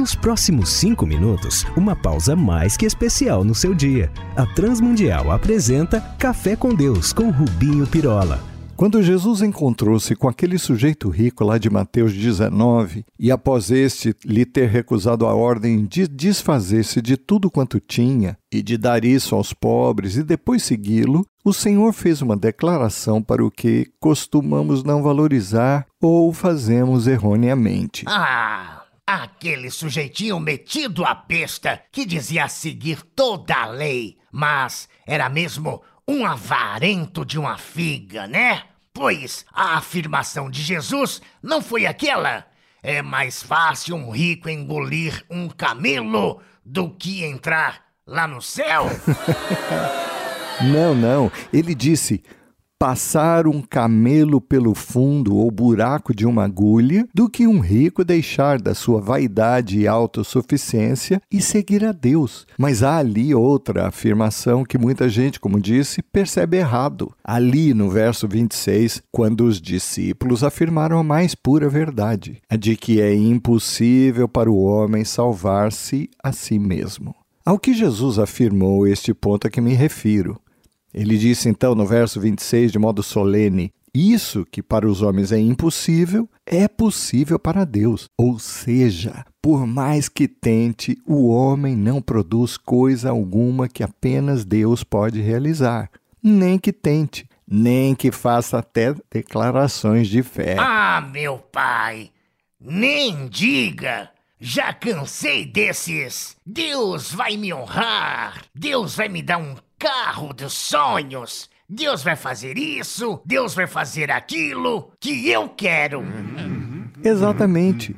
Nos próximos 5 minutos, uma pausa mais que especial no seu dia. A Transmundial apresenta Café com Deus, com Rubinho Pirola. Quando Jesus encontrou-se com aquele sujeito rico lá de Mateus 19, e após este lhe ter recusado a ordem de desfazer-se de tudo quanto tinha e de dar isso aos pobres e depois segui-lo, o Senhor fez uma declaração para o que costumamos não valorizar ou fazemos erroneamente. Aquele sujeitinho metido à besta que dizia seguir toda a lei, mas era mesmo um avarento de uma figa, né? Pois a afirmação de Jesus não foi aquela: é mais fácil um rico engolir um camelo do que entrar lá no céu. Não. Ele disse: passar um camelo pelo fundo ou buraco de uma agulha do que um rico deixar da sua vaidade e autossuficiência e seguir a Deus. Mas há ali outra afirmação que muita gente, como disse, percebe errado. Ali no verso 26, quando os discípulos afirmaram a mais pura verdade, a de que é impossível para o homem salvar-se a si mesmo. Ao que Jesus afirmou este ponto a que me refiro. Ele disse então no verso 26, de modo solene: isso que para os homens é impossível, é possível para Deus. Ou seja, por mais que tente, o homem não produz coisa alguma que apenas Deus pode realizar. Nem que tente, nem que faça até declarações de fé. Meu pai, nem diga! Já cansei desses. Deus vai me honrar, Deus vai me dar um carro dos sonhos, Deus vai fazer isso, Deus vai fazer aquilo que eu quero. Exatamente.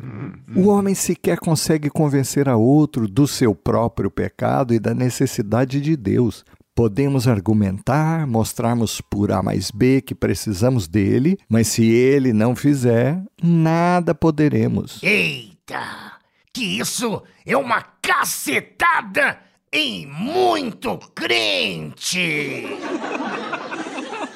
O homem sequer consegue convencer a outro do seu próprio pecado e da necessidade de Deus. Podemos argumentar, mostrarmos por A mais B que precisamos dele, mas se ele não fizer, nada poderemos. Eita, que isso é uma cacetada! E muito crente!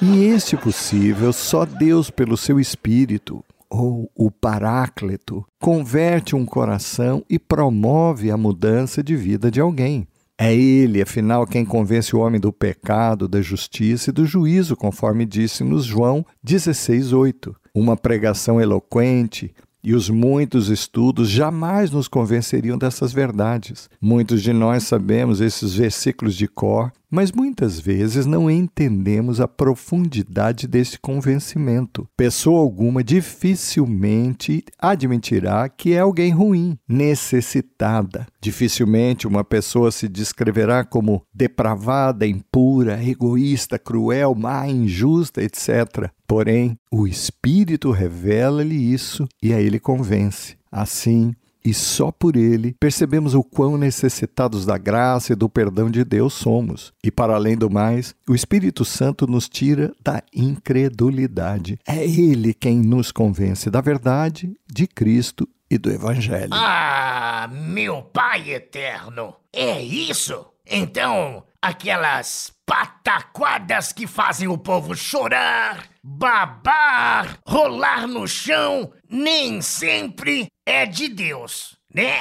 E este possível, só Deus pelo seu Espírito, ou o Paráclito, converte um coração e promove a mudança de vida de alguém. É ele, afinal, quem convence o homem do pecado, da justiça e do juízo, conforme disse-nos João 16:8. Uma pregação eloquente, e os muitos estudos jamais nos convenceriam dessas verdades. Muitos de nós sabemos esses versículos de cor, mas muitas vezes não entendemos a profundidade desse convencimento. Pessoa alguma dificilmente admitirá que é alguém ruim, necessitada. Dificilmente uma pessoa se descreverá como depravada, impura, egoísta, cruel, má, injusta, etc. Porém, o Espírito revela-lhe isso e a ele convence. Assim, e só por ele, percebemos o quão necessitados da graça e do perdão de Deus somos. E para além do mais, o Espírito Santo nos tira da incredulidade. É ele quem nos convence da verdade, de Cristo e do Evangelho. Meu Pai eterno, é isso? Então, aquelas pataquadas que fazem o povo chorar, babar, rolar no chão, nem sempre é de Deus, né?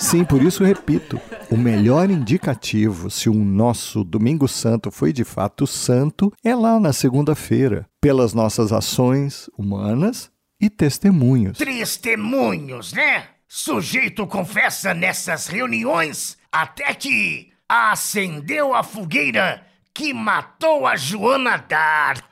Sim, por isso repito, o melhor indicativo se o nosso Domingo Santo foi de fato santo é lá na segunda-feira, pelas nossas ações humanas e testemunhos. Testemunhos, né? Sujeito confessa nessas reuniões até que acendeu a fogueira que matou a Joana d'Arc.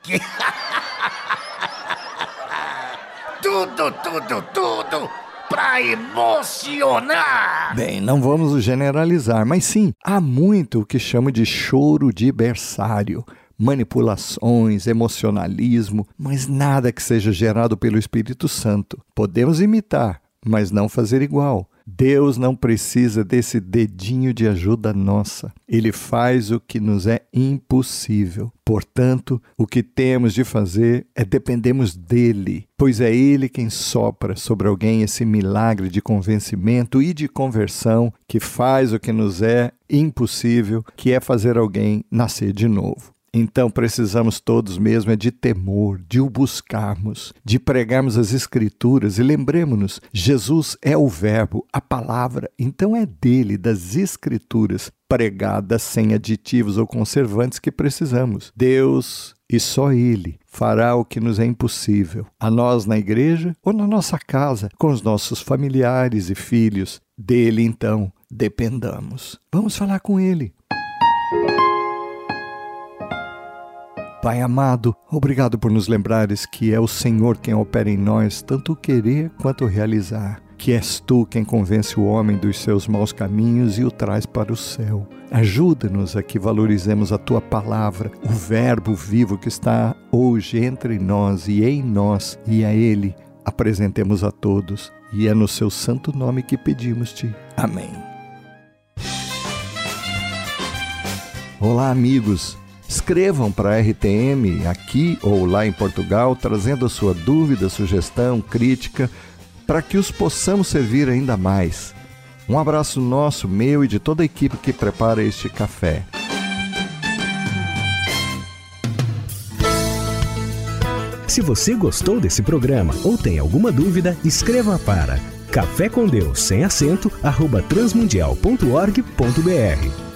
Tudo pra emocionar. Bem, não vamos generalizar, mas sim, há muito o que chamo de choro de berçário, manipulações, emocionalismo, mas nada que seja gerado pelo Espírito Santo. Podemos imitar, mas não fazer igual. Deus não precisa desse dedinho de ajuda nossa. Ele faz o que nos é impossível. Portanto, o que temos de fazer é dependermos dele, pois é ele quem sopra sobre alguém esse milagre de convencimento e de conversão que faz o que nos é impossível, que é fazer alguém nascer de novo. Então precisamos todos mesmo é de temor, de o buscarmos, de pregarmos as Escrituras. E lembremos-nos, Jesus é o Verbo, a palavra, então é dele, das Escrituras, pregadas sem aditivos ou conservantes que precisamos. Deus, e só Ele, fará o que nos é impossível, a nós na igreja ou na nossa casa, com os nossos familiares e filhos. Dele, então, dependamos. Vamos falar com Ele. Pai amado, obrigado por nos lembrares que é o Senhor quem opera em nós, tanto o querer quanto o realizar. Que és Tu quem convence o homem dos seus maus caminhos e o traz para o céu. Ajuda-nos a que valorizemos a Tua palavra, o Verbo vivo que está hoje entre nós e em nós, e a Ele apresentemos a todos. E é no Seu santo nome que pedimos-Te. Amém. Olá, amigos! Escrevam para a RTM aqui ou lá em Portugal, trazendo a sua dúvida, sugestão, crítica, para que os possamos servir ainda mais. Um abraço nosso, meu e de toda a equipe que prepara este café. Se você gostou desse programa ou tem alguma dúvida, escreva para cafécomdeus@transmundial.org.br.